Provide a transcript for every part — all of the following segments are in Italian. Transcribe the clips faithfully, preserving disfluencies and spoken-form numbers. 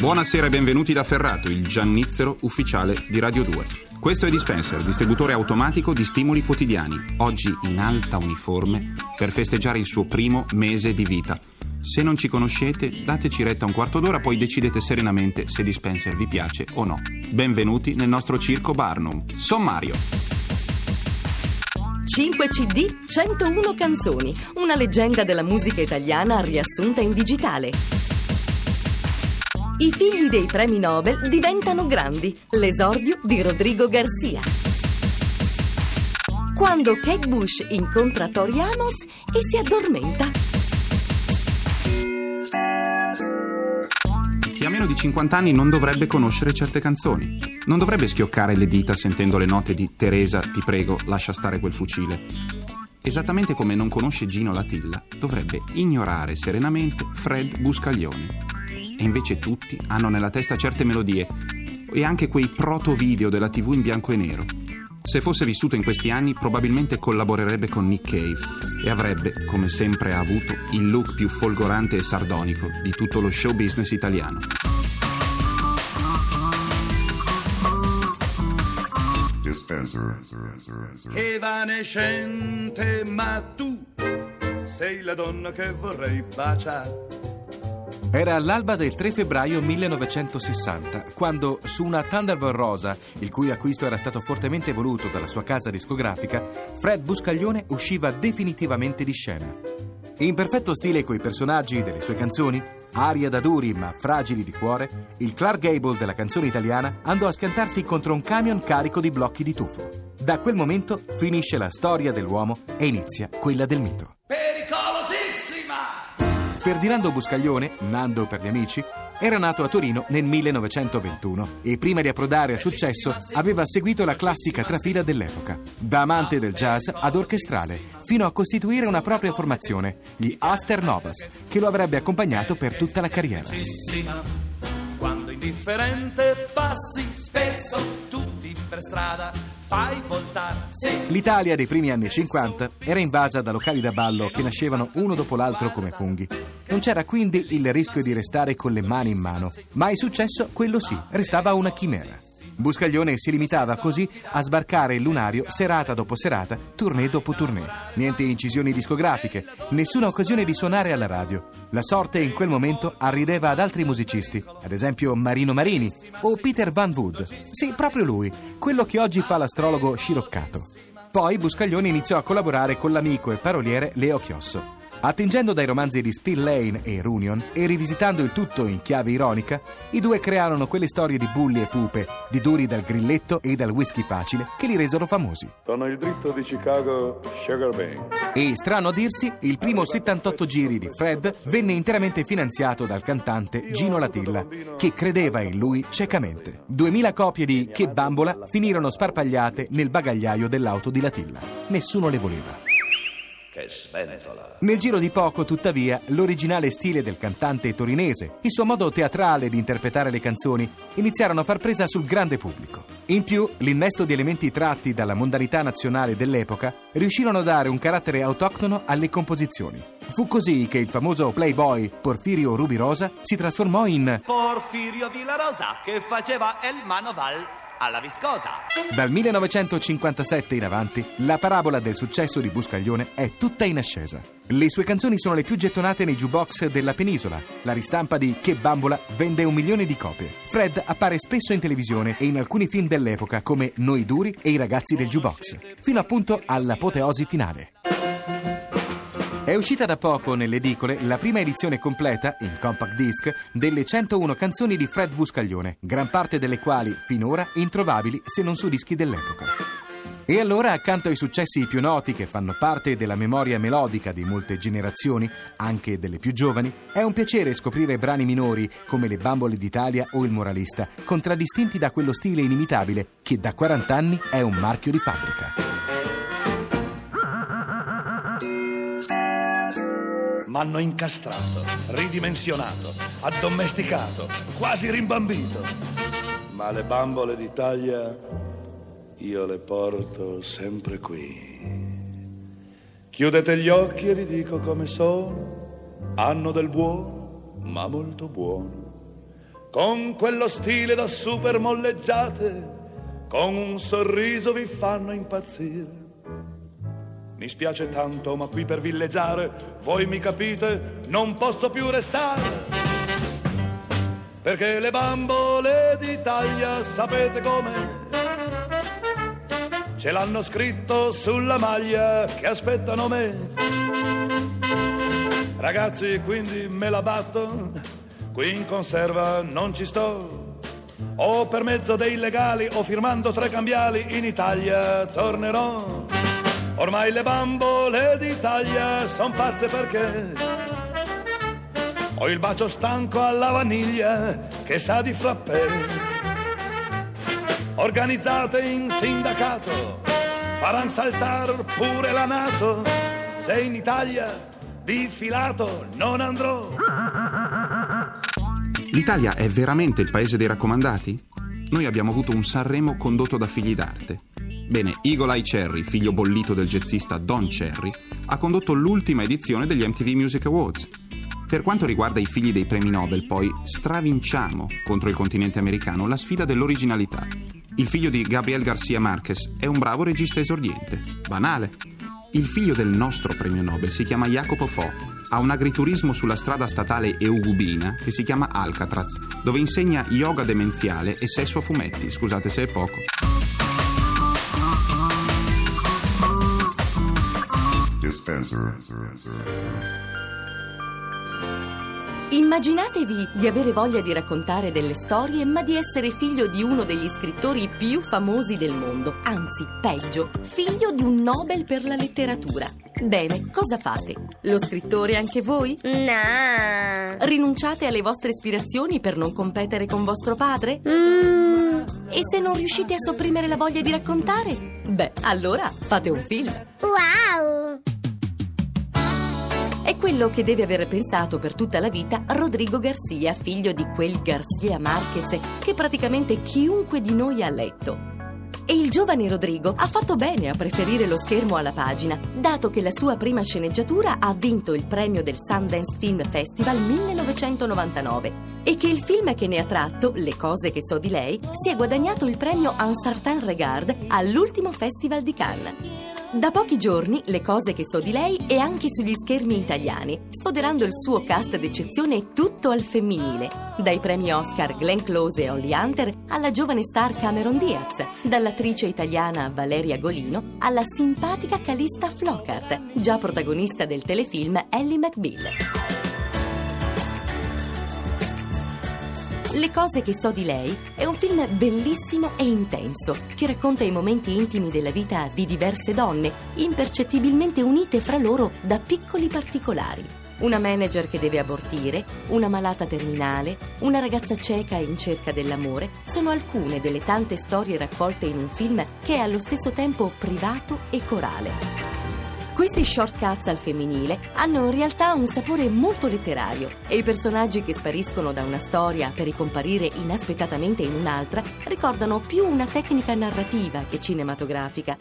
Buonasera e benvenuti da Ferrato, il giannizzero ufficiale di Radio due. Questo è Dispenser, distributore automatico di stimoli quotidiani, oggi in alta uniforme per festeggiare il suo primo mese di vita. Se non ci conoscete, dateci retta un quarto d'ora, poi decidete serenamente se Dispenser vi piace o no. Benvenuti nel nostro circo Barnum. Sommario. cinque CD, centouno canzoni, una leggenda della musica italiana riassunta in digitale. I figli dei premi Nobel diventano grandi, l'esordio di Rodrigo Garcia. Quando Kate Bush incontra Tori Amos e si addormenta. Chi ha meno di cinquanta anni non dovrebbe conoscere certe canzoni. Non dovrebbe schioccare le dita sentendo le note di Teresa, ti prego, lascia stare quel fucile. Esattamente come non conosce Gino Latilla, dovrebbe ignorare serenamente Fred Buscaglione. E invece tutti hanno nella testa certe melodie e anche quei proto-video della tivù in bianco e nero. Se fosse vissuto in questi anni, probabilmente collaborerebbe con Nick Cave e avrebbe, come sempre ha avuto, il look più folgorante e sardonico di tutto lo show business italiano. Evanescente, ma tu sei la donna che vorrei baciare. Era all'alba del tre febbraio millenovecentosessanta, quando su una Thunderbird rosa, il cui acquisto era stato fortemente voluto dalla sua casa discografica, Fred Buscaglione usciva definitivamente di scena. In perfetto stile coi personaggi delle sue canzoni, aria da duri ma fragili di cuore, il Clark Gable della canzone italiana andò a schiantarsi contro un camion carico di blocchi di tufo. Da quel momento finisce la storia dell'uomo e inizia quella del mito. Pericolosissima! Ferdinando Buscaglione, Nando per gli amici, era nato a Torino nel millenovecentoventuno e prima di approdare a successo aveva seguito la classica trafila dell'epoca, da amante del jazz ad orchestrale, fino a costituire una propria formazione, gli Aster Novas, che lo avrebbe accompagnato per tutta la carriera. Quando indifferente passi spesso tutti per strada fai voltare. L'Italia dei primi anni cinquanta era invasa da locali da ballo che nascevano uno dopo l'altro come funghi. Non c'era quindi il rischio di restare con le mani in mano, ma il successo, quello sì, restava una chimera. Buscaglione si limitava così a sbarcare il lunario serata dopo serata, tournée dopo tournée. Niente incisioni discografiche, nessuna occasione di suonare alla radio. La sorte in quel momento arrideva ad altri musicisti, ad esempio Marino Marini o Peter Van Wood. Sì, proprio lui, quello che oggi fa l'astrologo sciroccato. Poi Buscaglione iniziò a collaborare con l'amico e paroliere Leo Chiosso. Attingendo dai romanzi di Spillane e Runyon e rivisitando il tutto in chiave ironica, i due crearono quelle storie di bulli e pupe, di duri dal grilletto e dal whisky facile, che li resero famosi. Sono il dritto di Chicago, Sugar Bang. E, strano a dirsi, il primo settantotto giri di Fred venne interamente finanziato dal cantante Gino Latilla, che credeva in lui ciecamente. duemila copie di Che Bambola finirono sparpagliate nel bagagliaio dell'auto di Latilla. Nessuno le voleva. Che sventola. Nel giro di poco, tuttavia, l'originale stile del cantante torinese, il suo modo teatrale di interpretare le canzoni, iniziarono a far presa sul grande pubblico. In più, l'innesto di elementi tratti dalla mondalità nazionale dell'epoca riuscirono a dare un carattere autoctono alle composizioni. Fu così che il famoso playboy Porfirio Rubirosa si trasformò in Porfirio Villarosa, che faceva el manoval alla viscosa. Dal millenovecentocinquantasette in avanti, la parabola del successo di Buscaglione è tutta in ascesa. Le sue canzoni sono le più gettonate nei jukebox della penisola. La ristampa di Che Bambola vende un milione di copie. Fred appare spesso in televisione e in alcuni film dell'epoca come Noi Duri e I Ragazzi del Jukebox, fino appunto all'apoteosi finale. È uscita da poco nelle edicole la prima edizione completa, in compact disc, delle centouno canzoni di Fred Buscaglione, gran parte delle quali, finora, introvabili se non su dischi dell'epoca. E allora, accanto ai successi più noti che fanno parte della memoria melodica di molte generazioni, anche delle più giovani, è un piacere scoprire brani minori come Le Bambole d'Italia o Il Moralista, contraddistinti da quello stile inimitabile che da quaranta anni è un marchio di fabbrica. M'hanno incastrato, ridimensionato, addomesticato, quasi rimbambito. Ma le bambole d'Italia io le porto sempre qui. Chiudete gli occhi e vi dico come sono. Hanno del buono, ma molto buono. Con quello stile da super molleggiate, con un sorriso vi fanno impazzire. Mi spiace tanto, ma qui per villeggiare, voi mi capite, non posso più restare. Perché le bambole d'Italia, sapete com'è? Ce l'hanno scritto sulla maglia che aspettano me. Ragazzi, quindi me la batto, qui in conserva non ci sto. O per mezzo dei legali o firmando tre cambiali in Italia tornerò. Ormai le bambole d'Italia son pazze perché ho il bacio stanco alla vaniglia che sa di frappè. Organizzate in sindacato, faran saltar pure la Nato. Se in Italia di filato non andrò. L'Italia è veramente il paese dei raccomandati? Noi abbiamo avuto un Sanremo condotto da figli d'arte. Bene, Eagle Eye Cherry, figlio bollito del jazzista Don Cherry, ha condotto l'ultima edizione degli M T V Music Awards. Per quanto riguarda i figli dei premi Nobel, poi, stravinciamo contro il continente americano la sfida dell'originalità. Il figlio di Gabriel García Marquez è un bravo regista esordiente, banale. Il figlio del nostro premio Nobel si chiama Jacopo Fo, ha un agriturismo sulla strada statale Eugubina che si chiama Alcatraz, dove insegna yoga demenziale e sesso a fumetti, scusate se è poco. Dispenser. Immaginatevi di avere voglia di raccontare delle storie, ma di essere figlio di uno degli scrittori più famosi del mondo, anzi, peggio, figlio di un Nobel per la letteratura. Bene, cosa fate? Lo scrittore anche voi? No! Rinunciate alle vostre ispirazioni per non competere con vostro padre? Mm. E se non riuscite a sopprimere la voglia di raccontare? Beh, allora fate un film! Wow! È quello che deve aver pensato per tutta la vita Rodrigo Garcia, figlio di quel García Marquez che praticamente chiunque di noi ha letto. E il giovane Rodrigo ha fatto bene a preferire lo schermo alla pagina, dato che la sua prima sceneggiatura ha vinto il premio del Sundance Film Festival millenovecentonovantanove e che il film che ne ha tratto, Le cose che so di lei, si è guadagnato il premio Un certain regard all'ultimo Festival di Cannes. Da pochi giorni Le cose che so di lei è anche sugli schermi italiani, sfoderando il suo cast d'eccezione tutto al femminile. Dai premi Oscar Glenn Close e Holly Hunter alla giovane star Cameron Diaz, dall'attrice italiana Valeria Golino alla simpatica Calista Flockhart, già protagonista del telefilm Ellie McBeal. Le cose che so di lei è un film bellissimo e intenso che racconta i momenti intimi della vita di diverse donne, impercettibilmente unite fra loro da piccoli particolari. Una manager che deve abortire, una malata terminale, una ragazza cieca in cerca dell'amore sono alcune delle tante storie raccolte in un film che è allo stesso tempo privato e corale. Questi shortcuts al femminile hanno in realtà un sapore molto letterario e i personaggi che spariscono da una storia per ricomparire inaspettatamente in un'altra ricordano più una tecnica narrativa che cinematografica.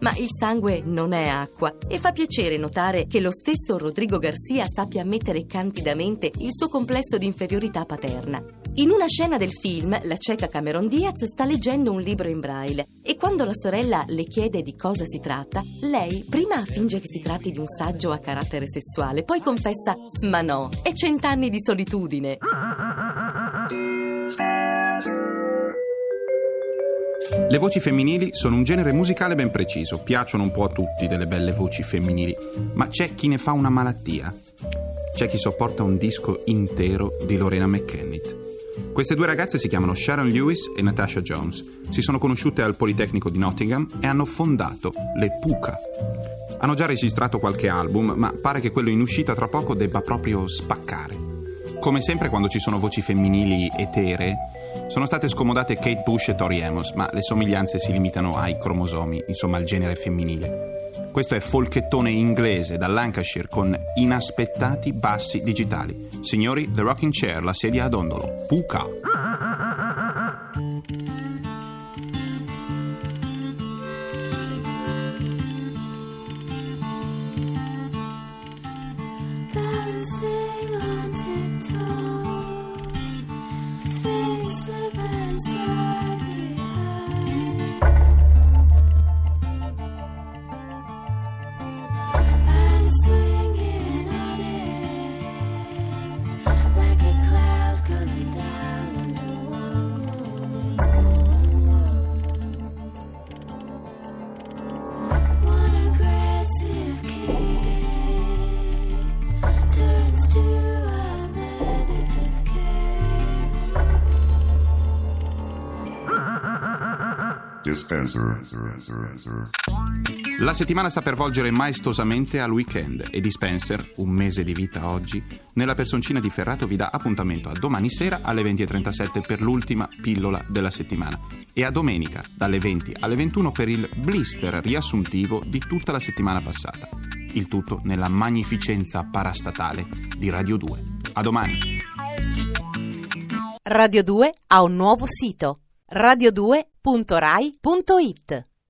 Ma il sangue non è acqua e fa piacere notare che lo stesso Rodrigo Garcia sappia ammettere candidamente il suo complesso di inferiorità paterna. In una scena del film, la cieca Cameron Diaz sta leggendo un libro in braille e quando la sorella le chiede di cosa si tratta, lei prima finge che si tratti di un saggio a carattere sessuale, poi confessa «Ma no, è cent'anni di solitudine». Le voci femminili sono un genere musicale ben preciso, piacciono un po' a tutti delle belle voci femminili, ma c'è chi ne fa una malattia. C'è chi sopporta un disco intero di Lorena McKennitt. Queste due ragazze si chiamano Sharon Lewis e Natasha Jones. Si sono conosciute al Politecnico di Nottingham e hanno fondato le Puka. Hanno già registrato qualche album, ma pare che quello in uscita tra poco debba proprio spaccare. Come sempre quando ci sono voci femminili etere, sono state scomodate Kate Bush e Tori Amos, ma le somiglianze si limitano ai cromosomi, insomma al genere femminile. Questo è folchettone inglese da Lancashire con inaspettati bassi digitali. Signori, The Rocking Chair, la sedia a dondolo, Puka. La settimana sta per volgere maestosamente al weekend e Dispenser, un mese di vita oggi, nella personcina di Ferrato vi dà appuntamento a domani sera alle venti e trentasette per l'ultima pillola della settimana e a domenica dalle venti alle ventuno per il blister riassuntivo di tutta la settimana passata. Il tutto nella magnificenza parastatale di Radio due. A domani! Radio due ha un nuovo sito: radio due punto rai punto it.